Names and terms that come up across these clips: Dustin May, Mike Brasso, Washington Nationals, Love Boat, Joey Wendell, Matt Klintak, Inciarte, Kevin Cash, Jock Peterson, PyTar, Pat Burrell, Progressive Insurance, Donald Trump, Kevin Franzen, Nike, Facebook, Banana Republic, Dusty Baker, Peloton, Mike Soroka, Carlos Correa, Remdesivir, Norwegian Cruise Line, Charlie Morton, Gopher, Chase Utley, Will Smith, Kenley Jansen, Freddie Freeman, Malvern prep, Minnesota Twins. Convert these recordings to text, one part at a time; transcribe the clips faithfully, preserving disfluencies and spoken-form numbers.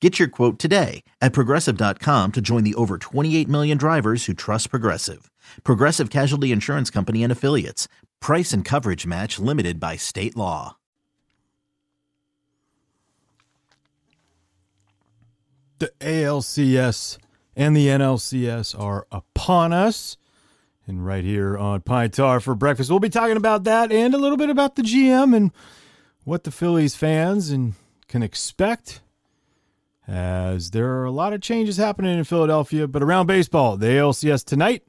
Get your quote today at Progressive dot com to join the over twenty-eight million drivers who trust Progressive. Progressive Casualty Insurance Company and Affiliates. Price and coverage match limited by state law. The A L C S and the N L C S are upon us. And right here on Pine Tar for Breakfast, we'll be talking about that and a little bit about the G M and what the Phillies fans and can expect, as there are a lot of changes happening in Philadelphia. But around baseball, the A L C S tonight,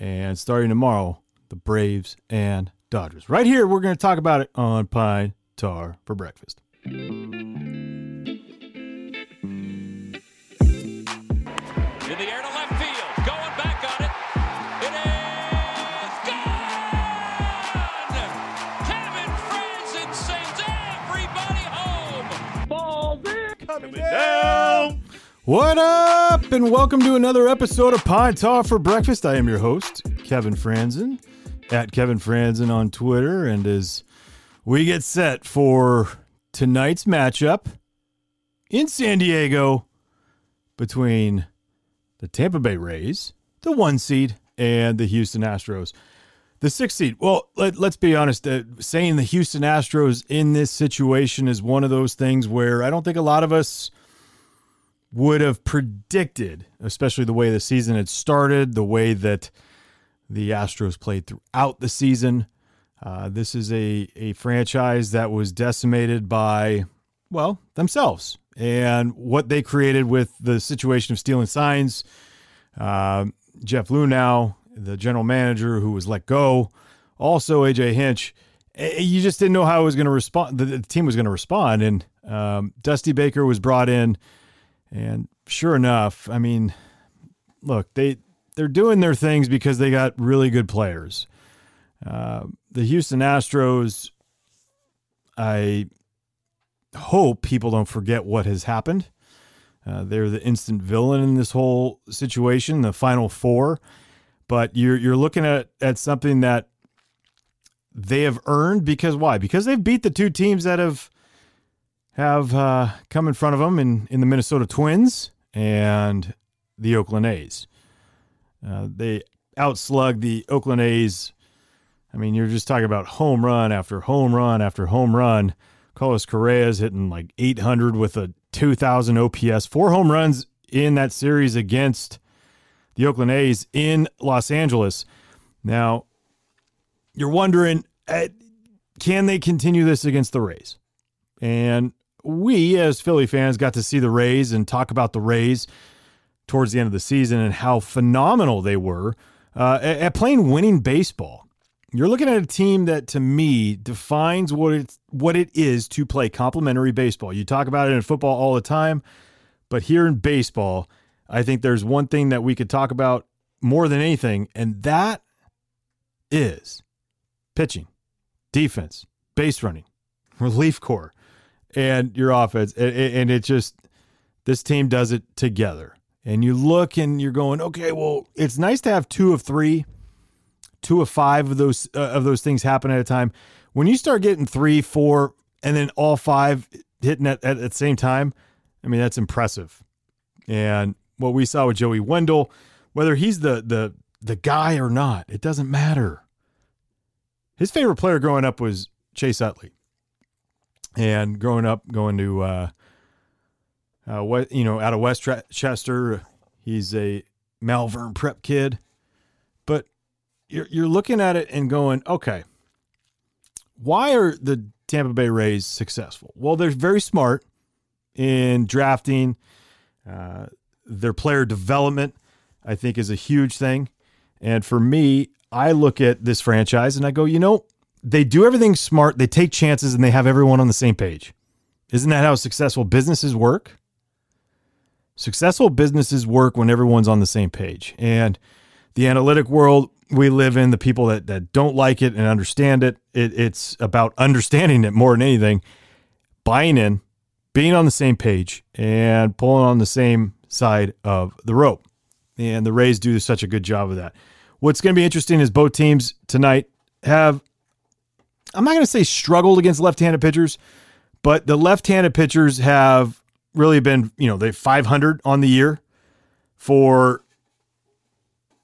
and starting tomorrow, the Braves and Dodgers. Right here, we're going to talk about it on Pine Tar for Breakfast. In the air to left field, going back on it. It is gone! Kevin Franzen sends everybody home. Ball's in, coming down. What up, and welcome to another episode of Pine Tar for Breakfast. I am your host, Kevin Franzen, at Kevin Franzen on Twitter. And as we get set for tonight's matchup in San Diego between the Tampa Bay Rays, the one seed, and the Houston Astros, the six seed. Well, let, let's be honest. Uh, saying the Houston Astros in this situation is one of those things where I don't think a lot of us would have predicted, especially the way the season had started, the way that the Astros played throughout the season. Uh, this is a, a franchise that was decimated by, well, themselves, and what they created with the situation of stealing signs. Uh, Jeff Lunau, the general manager who was let go, also A J Hinch. You just didn't know how it was going to respond. The, the team was going to respond, and um, Dusty Baker was brought in, and sure enough, I mean, look, they they're doing their things because they got really good players. Uh, the Houston Astros, I hope people don't forget what has happened. Uh, they're the instant villain in this whole situation, the Final Four. But you're you're looking at, at something that they have earned because why? Because they've beat the two teams that have have uh, come in front of them in, in the Minnesota Twins and the Oakland A's. Uh, they outslugged the Oakland A's. I mean, you're just talking about home run after home run after home run. Carlos Correa is hitting like eight hundred with a two thousand O P S. Four home runs in that series against the Oakland A's in Los Angeles. Now, you're wondering, can they continue this against the Rays? And we, as Philly fans, got to see the Rays and talk about the Rays towards the end of the season and how phenomenal they were uh, at playing winning baseball. You're looking at a team that, to me, defines what it's, what it is to play complimentary baseball. You talk about it in football all the time, but here in baseball, I think there's one thing that we could talk about more than anything, and that is pitching, defense, base running, relief corps, and your offense. And it just, this team does it together. And you look and you're going, okay, well, it's nice to have two of three, two of five of those uh, of those things happen at a time. When you start getting three, four, and then all five hitting at, at, at the same time, I mean, that's impressive. And what we saw with Joey Wendell, whether he's the the the guy or not, it doesn't matter. His favorite player growing up was Chase Utley. And growing up, going to, uh, uh, what you know, out of Westchester, he's a Malvern prep kid. But you're you're looking at it and going, okay, why are the Tampa Bay Rays successful? Well, they're very smart in drafting. Uh, their player development, I think, is a huge thing. And for me, I look at this franchise and I go, you know, they do everything smart. They take chances and they have everyone on the same page. Isn't that how successful businesses work? Successful businesses work when everyone's on the same page. And the analytic world, we live in, the people that, that don't like it and understand it, it, it's about understanding it more than anything, buying in, being on the same page, and pulling on the same side of the rope. And the Rays do such a good job of that. What's going to be interesting is both teams tonight have, I'm not going to say struggled against left-handed pitchers, but the left-handed pitchers have really been, you know, they're five hundred on the year for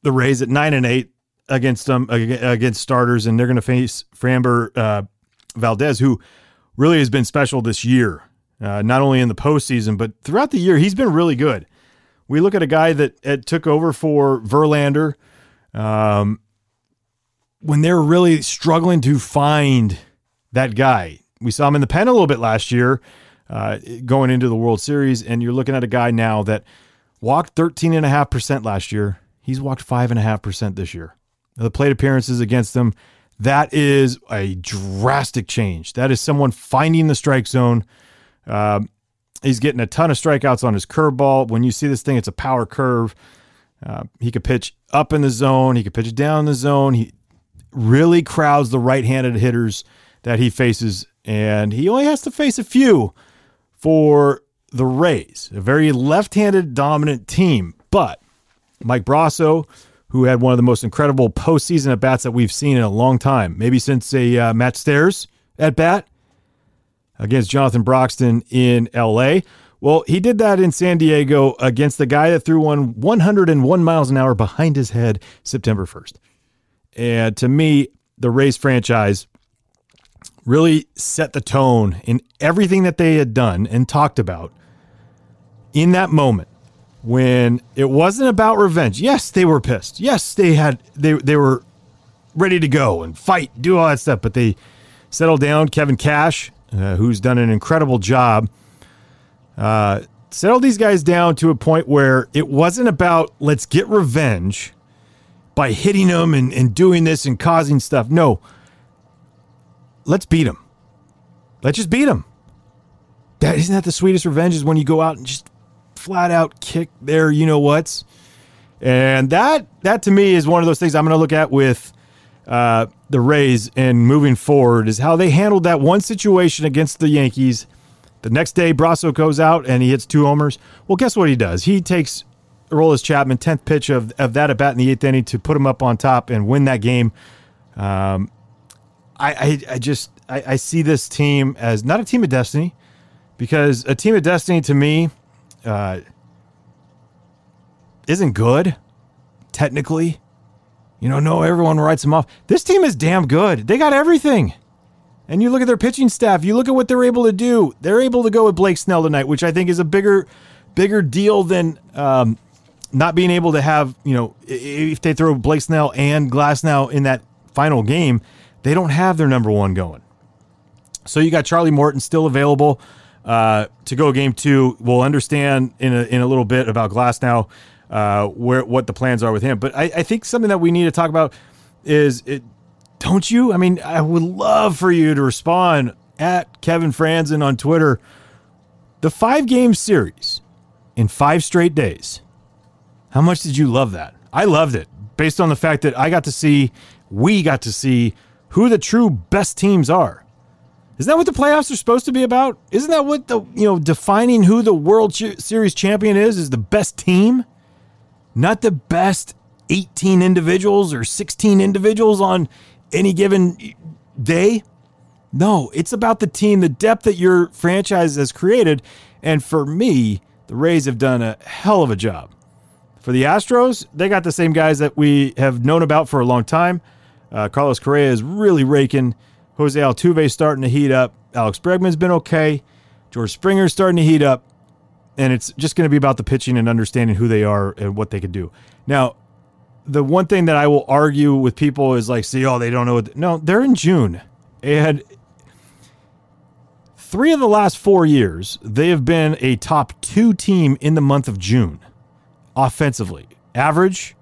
the Rays at nine and eight against them, against starters. And they're going to face Framber uh, Valdez, who really has been special this year, uh, not only in the postseason, but throughout the year, he's been really good. We look at a guy that, that took over for Verlander um, when they were really struggling to find that guy. We saw him in the pen a little bit last year uh, going into the World Series, and you're looking at a guy now that walked thirteen point five percent last year. He's walked five point five percent this year. Now, the plate appearances against him, that is a drastic change. That is someone finding the strike zone. Uh, he's getting a ton of strikeouts on his curveball. When you see this thing, it's a power curve. Uh, he could pitch up in the zone. He could pitch down the zone. He really crowds the right-handed hitters that he faces, and he only has to face a few for the Rays, a very left-handed dominant team. But Mike Brasso, who had one of the most incredible postseason at-bats that we've seen in a long time, maybe since a uh, Matt Stairs at-bat against Jonathan Broxton in L A. Well, he did that in San Diego against the guy that threw one one hundred one miles an hour behind his head September first. And to me, the Rays franchise really set the tone in everything that they had done and talked about in that moment when it wasn't about revenge. Yes, they were pissed. Yes, they had they they were ready to go and fight, do all that stuff, but they settled down. Kevin Cash, uh, who's done an incredible job, uh, settled these guys down to a point where it wasn't about let's get revenge by hitting them and, and doing this and causing stuff. No. Let's beat him. Let's just beat him. That, isn't that the sweetest revenge, is when you go out and just flat out kick their you-know-whats? And that, that to me, is one of those things I'm going to look at with uh, the Rays and moving forward, is how they handled that one situation against the Yankees. The next day, Brasso goes out and he hits two homers. Well, guess what he does? He takes Aroldis Chapman, tenth pitch of, of that at-bat in the eighth inning to put him up on top and win that game. Um I, I just I, I see this team as not a team of destiny, because a team of destiny to me uh, isn't good technically. You know, no, everyone writes them off. This team is damn good. They got everything. And you look at their pitching staff. You look at what they're able to do. They're able to go with Blake Snell tonight, which I think is a bigger, bigger deal than um, not being able to have, you know, if they throw Blake Snell and Glasnow in that final game. They don't have their number one going. So you got Charlie Morton still available uh, to go game two. We'll understand in a, in a little bit about Glasnow, uh, where what the plans are with him. But I, I think something that we need to talk about is, it, don't you? I mean, I would love for you to respond at Kevin Franzen on Twitter. The five-game series in five straight days, how much did you love that? I loved it, based on the fact that I got to see, we got to see, who the true best teams are. Isn't that what the playoffs are supposed to be about? Isn't that what the, you know, defining who the World Series champion is, is the best team? Not the best eighteen individuals or sixteen individuals on any given day. No, it's about the team, the depth that your franchise has created. And for me, the Rays have done a hell of a job. For the Astros, they got the same guys that we have known about for a long time. Uh, Carlos Correa is really raking. Jose Altuve starting to heat up. Alex Bregman's been okay. George Springer's starting to heat up. And it's just going to be about the pitching and understanding who they are and what they can do. Now, the one thing that I will argue with people is like, see, oh, they don't know what... They... No, they're in June. And three of the last four years, they have been a top two team in the month of June, offensively. Average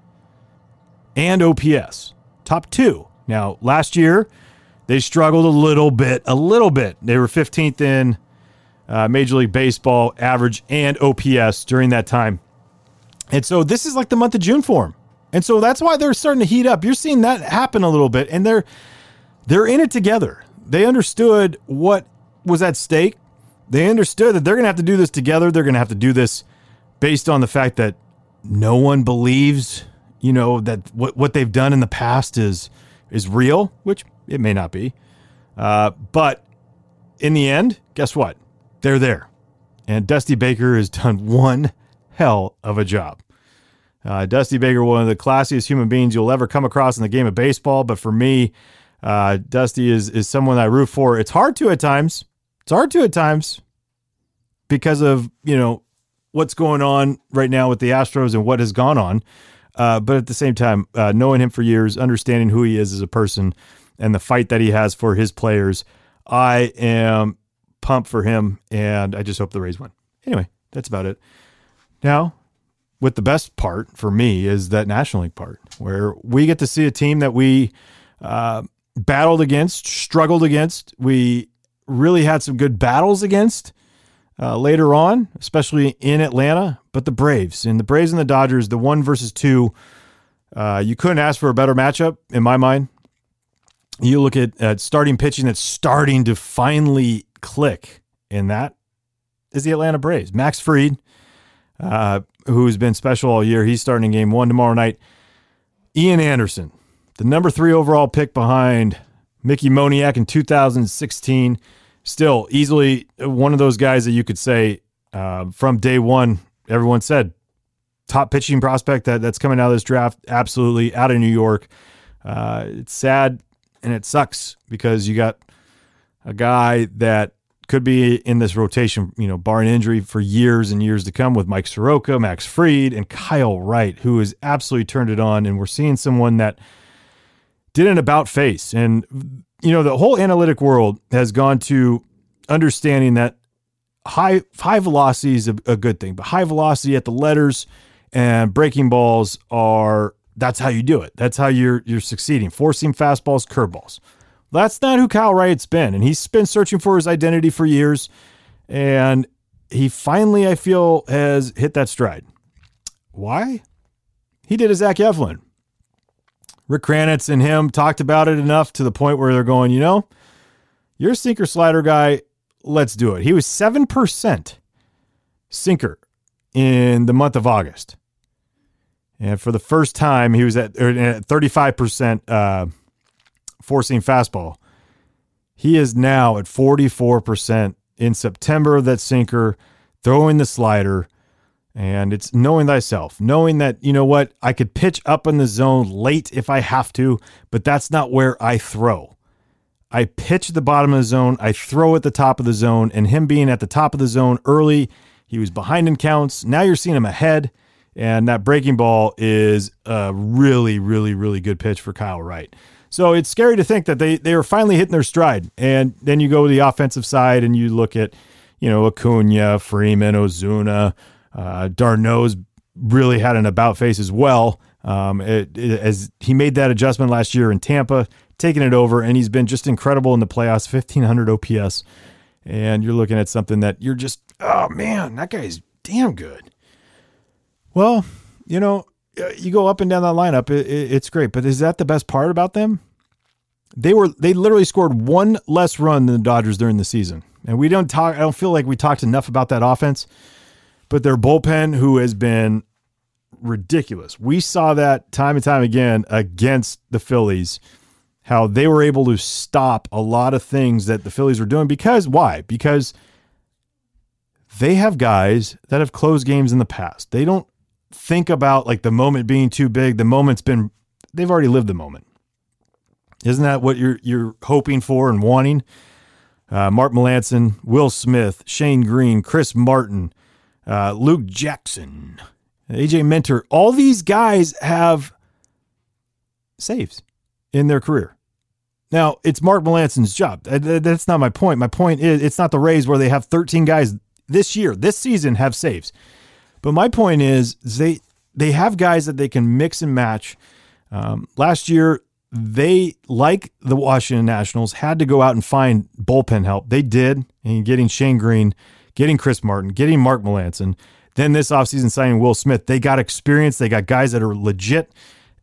and O P S. Top two. Now, last year, they struggled a little bit, a little bit. They were fifteenth in uh, Major League Baseball average and O P S during that time. And so this is like the month of June for them. And so that's why they're starting to heat up. You're seeing that happen a little bit, and they're they're in it together. They understood what was at stake. They understood that they're going to have to do this together. They're going to have to do this based on the fact that no one believes, you know, that what what they've done in the past is is real, which it may not be. Uh, but in the end, guess what? They're there. And Dusty Baker has done one hell of a job. Uh, Dusty Baker, one of the classiest human beings you'll ever come across in the game of baseball. But for me, uh, Dusty is is someone I root for. It's hard to at times. It's hard to at times because of, you know, what's going on right now with the Astros and what has gone on. Uh, but at the same time, uh, knowing him for years, understanding who he is as a person and the fight that he has for his players, I am pumped for him, and I just hope the Rays win. Anyway, that's about it. Now, with the best part for me is that National League part, where we get to see a team that we uh, battled against, struggled against. We really had some good battles against uh, later on, especially in Atlanta, but the Braves. And the Braves and the Dodgers, the one versus two, uh, you couldn't ask for a better matchup in my mind. You look at, at starting pitching that's starting to finally click, and that is the Atlanta Braves. Max Fried, uh, who's been special all year, he's starting game one tomorrow night. Ian Anderson, the number three overall pick behind Mickey Moniak in two thousand sixteen, still easily one of those guys that you could say uh, from day one, everyone said, top pitching prospect that, that's coming out of this draft, absolutely out of New York. Uh, it's sad. And it sucks because you got a guy that could be in this rotation, you know, barring injury for years and years to come with Mike Soroka, Max Fried, and Kyle Wright, who has absolutely turned it on. And we're seeing someone that did an about face. And, you know, the whole analytic world has gone to understanding that high, high velocity is a, a good thing, but high velocity at the letters and breaking balls are that's how you do it. That's how you're you're succeeding. Four-seam fastballs, curveballs. That's not who Kyle Wright's been, and he's been searching for his identity for years, and he finally, I feel, has hit that stride. Why? He did a Zach Eflin. Rick Kranitz and him talked about it enough to the point where they're going, you know, you're a sinker-slider guy, let's do it. He was seven percent sinker in the month of August. And for the first time, he was at, at thirty-five percent uh, four-seam fastball. He is now at forty-four percent in September of that sinker, throwing the slider. And it's knowing thyself, knowing that, you know what, I could pitch up in the zone late if I have to, but that's not where I throw. I pitch at the bottom of the zone, I throw at the top of the zone, and him being at the top of the zone early, he was behind in counts. Now you're seeing him ahead. And that breaking ball is a really, really, really good pitch for Kyle Wright. So it's scary to think that they they are finally hitting their stride. And then you go to the offensive side and you look at, you know, Acuna, Freeman, Ozuna, uh, Darno's really had an about face as well. Um, it, it, as he made that adjustment last year in Tampa, taking it over, and he's been just incredible in the playoffs, fifteen hundred O P S. And you're looking at something that you're just, oh man, that guy's damn good. Well, you know, you go up and down that lineup. It, it, it's great. But is that the best part about them? They were they literally scored one less run than the Dodgers during the season. And we don't talk. I don't feel like we talked enough about that offense. But their bullpen, who has been ridiculous. We saw that time and time again against the Phillies, how they were able to stop a lot of things that the Phillies were doing. Because why? Because they have guys that have closed games in the past. They don't think about like the moment being too big. The moment's been, they've already lived the moment. Isn't that what you're, you're hoping for and wanting? Uh, Mark Melancon, Will Smith, Shane Green, Chris Martin, uh, Luke Jackson, A J Minter. All these guys have saves in their career. Now it's Mark Melancon's job. That's not my point. My point is it's not the Rays where they have thirteen guys this year, this season have saves. But my point is they they have guys that they can mix and match. Um, last year, they, like the Washington Nationals, had to go out and find bullpen help. They did, and getting Shane Green, getting Chris Martin, getting Mark Melancon. Then this offseason signing Will Smith. They got experience. They got guys that are legit.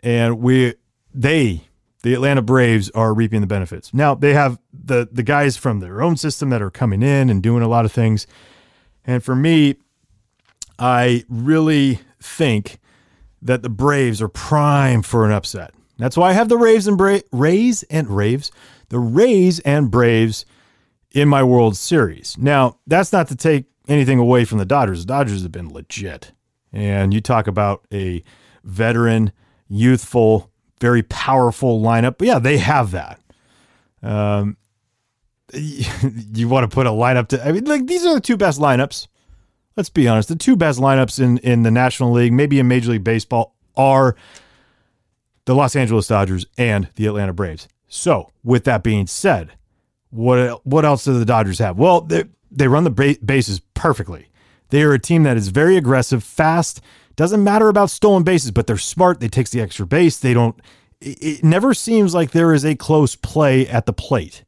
and we they, the Atlanta Braves, are reaping the benefits. Now, they have the the guys from their own system that are coming in and doing a lot of things. And for me, I really think that the Braves are prime for an upset. That's why I have the Rays and Bra- Rays and Raves, the Rays and Braves in my World Series. Now, that's not to take anything away from the Dodgers. The Dodgers have been legit. And you talk about a veteran, youthful, very powerful lineup. But yeah, they have that. Um, you want to put a lineup to, I mean, like, these are the two best lineups. Let's be honest. The two best lineups in, in the National League, maybe in Major League Baseball, are the Los Angeles Dodgers and the Atlanta Braves. So with that being said, what what else do the Dodgers have? Well, they they run the ba- bases perfectly. They are a team that is very aggressive, fast. Doesn't matter about stolen bases, but they're smart. They take the extra base. They don't. It, it never seems like there is a close play at the plate,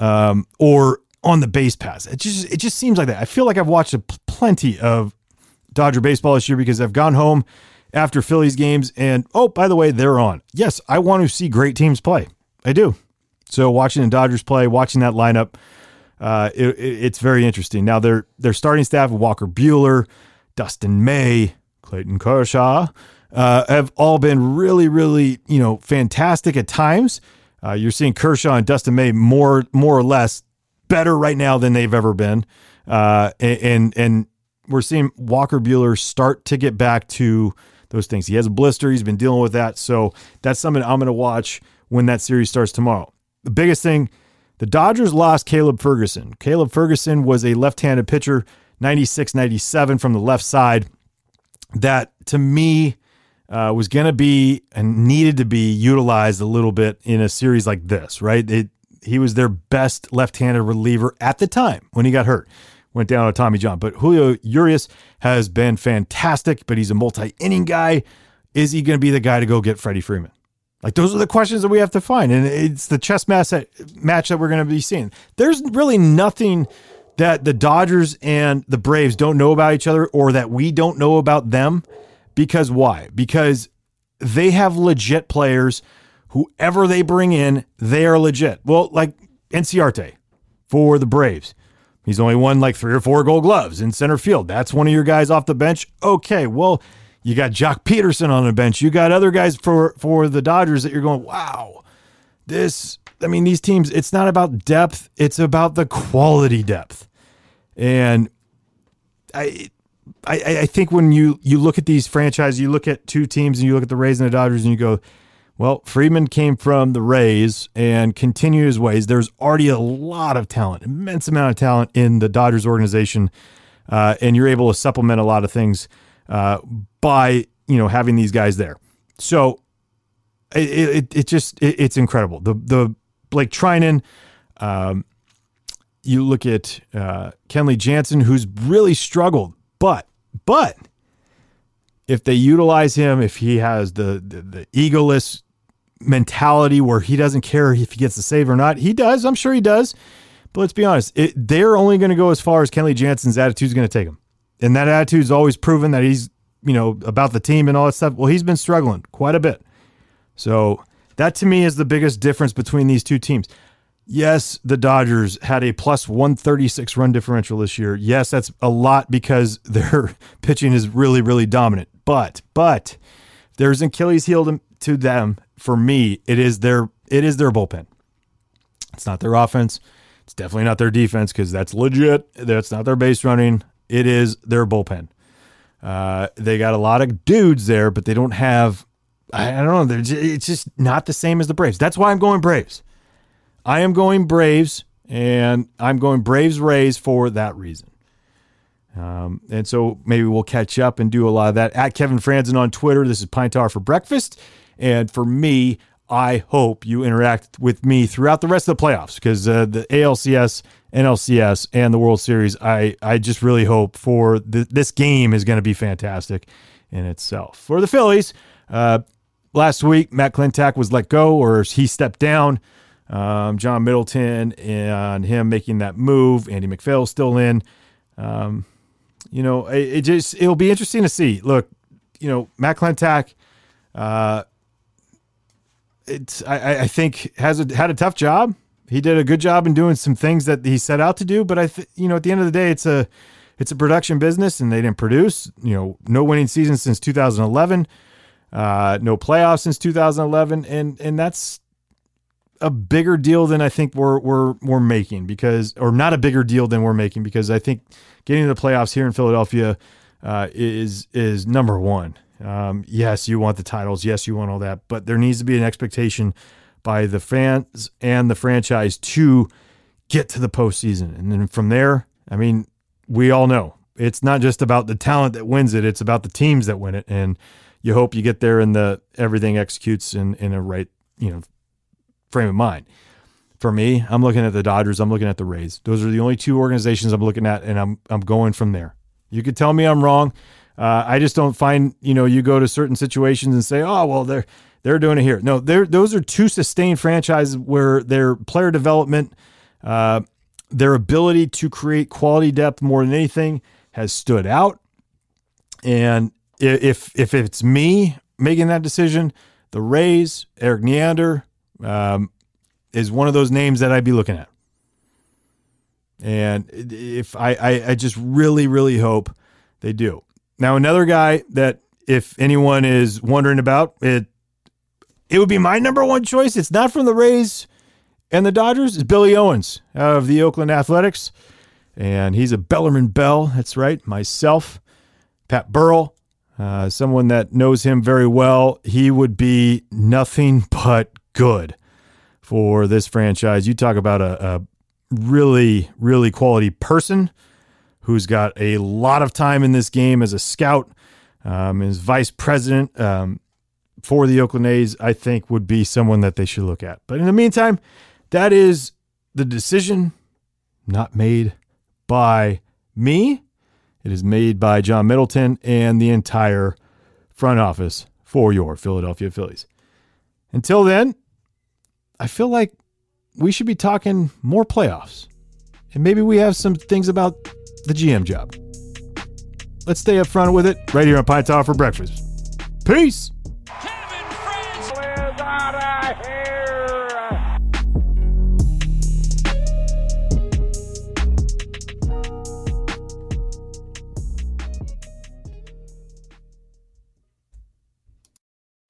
um, or on the base pass. It just it just seems like that. I feel like I've watched a p- plenty of Dodger baseball this year because I've gone home after Phillies games and, oh, by the way, they're on. Yes, I want to see great teams play. I do. So watching the Dodgers play, watching that lineup, uh, it, it, it's very interesting. Now, their their starting staff, Walker Buehler, Dustin May, Clayton Kershaw, uh, have all been really, really, you know, fantastic at times. Uh, you're seeing Kershaw and Dustin May more, more or less better right now than they've ever been. Uh, and, and we're seeing Walker Buehler start to get back to those things. He has a blister. He's been dealing with that. So that's something I'm going to watch when that series starts tomorrow. The biggest thing, the Dodgers lost Caleb Ferguson. Caleb Ferguson was a left-handed pitcher, ninety-six ninety-seven from the left side. That, to me, uh, was going to be and needed to be utilized a little bit in a series like this, right? It, he was their best left-handed reliever at the time when he got hurt, went down on Tommy John. But Julio Urias has been fantastic, but he's a multi-inning guy. Is he going to be the guy to go get Freddie Freeman? Like, those are the questions that we have to find, and it's the chess match that, match that we're going to be seeing. There's really nothing that the Dodgers and the Braves don't know about each other or that we don't know about them. Because why? Because they have legit players. Whoever they bring in, they are legit. Well, like Inciarte for the Braves. He's only won like three or four Gold Gloves in center field. That's one of your guys off the bench. Okay, well, you got Jock Peterson on the bench. You got other guys for, for the Dodgers that you're going, wow, this... I mean, these teams, it's not about depth. It's about the quality depth. And I I, I think when you, you look at these franchises, you look at two teams and you look at the Rays and the Dodgers and you go, well, Freeman came from the Rays and continued his ways. There's already a lot of talent, immense amount of talent in the Dodgers organization. Uh, and you're able to supplement a lot of things uh, by, you know, having these guys there. So it it, it just, it, it's incredible. The, the, Blake Treinen, um, you look at uh, Kenley Jansen, who's really struggled, but but if they utilize him, if he has the, the the egoless mentality where he doesn't care if he gets the save or not, he does. I'm sure he does. But let's be honest, it, they're only going to go as far as Kenley Jansen's attitude is going to take him, and that attitude's always proven that he's, you know, about the team and all that stuff. Well, he's been struggling quite a bit, so. That, to me, is the biggest difference between these two teams. Yes, the Dodgers had a plus one thirty-six run differential this year. Yes, that's a lot because their pitching is really, really dominant. But, but there's an Achilles heel to them. For me, it is their it is their bullpen. It's not their offense. It's definitely not their defense because that's legit. That's not their base running. It is their bullpen. Uh, they got a lot of dudes there, but they don't have... I don't know. It's just not the same as the Braves. That's why I'm going Braves. I am going Braves, and I'm going Braves Rays for that reason. Um, and so maybe we'll catch up and do a lot of that. At Kevin Franzen on Twitter, this is Pine Tar for Breakfast. And for me, I hope you interact with me throughout the rest of the playoffs because uh, the A L C S, N L C S, and the World Series, I, I just really hope for th- this game is going to be fantastic in itself. For the Phillies, uh, last week, Matt Klintak was let go, or he stepped down. Um, John Middleton and him making that move. Andy McPhail's still in. Um, you know, it, it just it'll be interesting to see. Look, you know, Matt Klintak, uh, it's I, I think has a, had a tough job. He did a good job in doing some things that he set out to do, but I th- you know at the end of the day, it's a it's a production business, and they didn't produce. You know, no winning season since two thousand eleven, uh, no playoffs since two thousand eleven, and and that's a bigger deal than I think we're we're we're making because, or not a bigger deal than we're making because I think getting to the playoffs here in Philadelphia uh, is is number one. Um, yes, you want the titles. Yes, you want all that, but there needs to be an expectation by the fans and the franchise to get to the postseason. And then from there, I mean, we all know it's not just about the talent that wins it. It's about the teams that win it. And you hope you get there and the, everything executes in, in a right, you know, frame of mind. For me, I'm looking at the Dodgers. I'm looking at the Rays. Those are the only two organizations I'm looking at, and I'm, I'm going from there. You could tell me I'm wrong. Uh, I just don't find, you know, you go to certain situations and say, oh, well, they're, They're doing it here. No, they're, those are two sustained franchises where their player development, uh, their ability to create quality depth more than anything has stood out. And if if it's me making that decision, the Rays, Eric Neander, um, is one of those names that I'd be looking at. And if I, I, I just really, really hope they do. Now, another guy that if anyone is wondering about it, It would be my number one choice. It's not from the Rays and the Dodgers. It's Billy Owens of the Oakland Athletics. And he's a Bellerman Bell. That's right. Myself, Pat Burrell, uh, someone that knows him very well. He would be nothing but good for this franchise. You talk about a, a really, really quality person who's got a lot of time in this game as a scout, um, as vice president, um, for the Oakland A's, I think would be someone that they should look at. But in the meantime, that is the decision not made by me. It is made by John Middleton and the entire front office for your Philadelphia Phillies. Until then, I feel like we should be talking more playoffs. And maybe we have some things about the G M job. Let's stay up front with it right here on PyTar for Breakfast. Peace!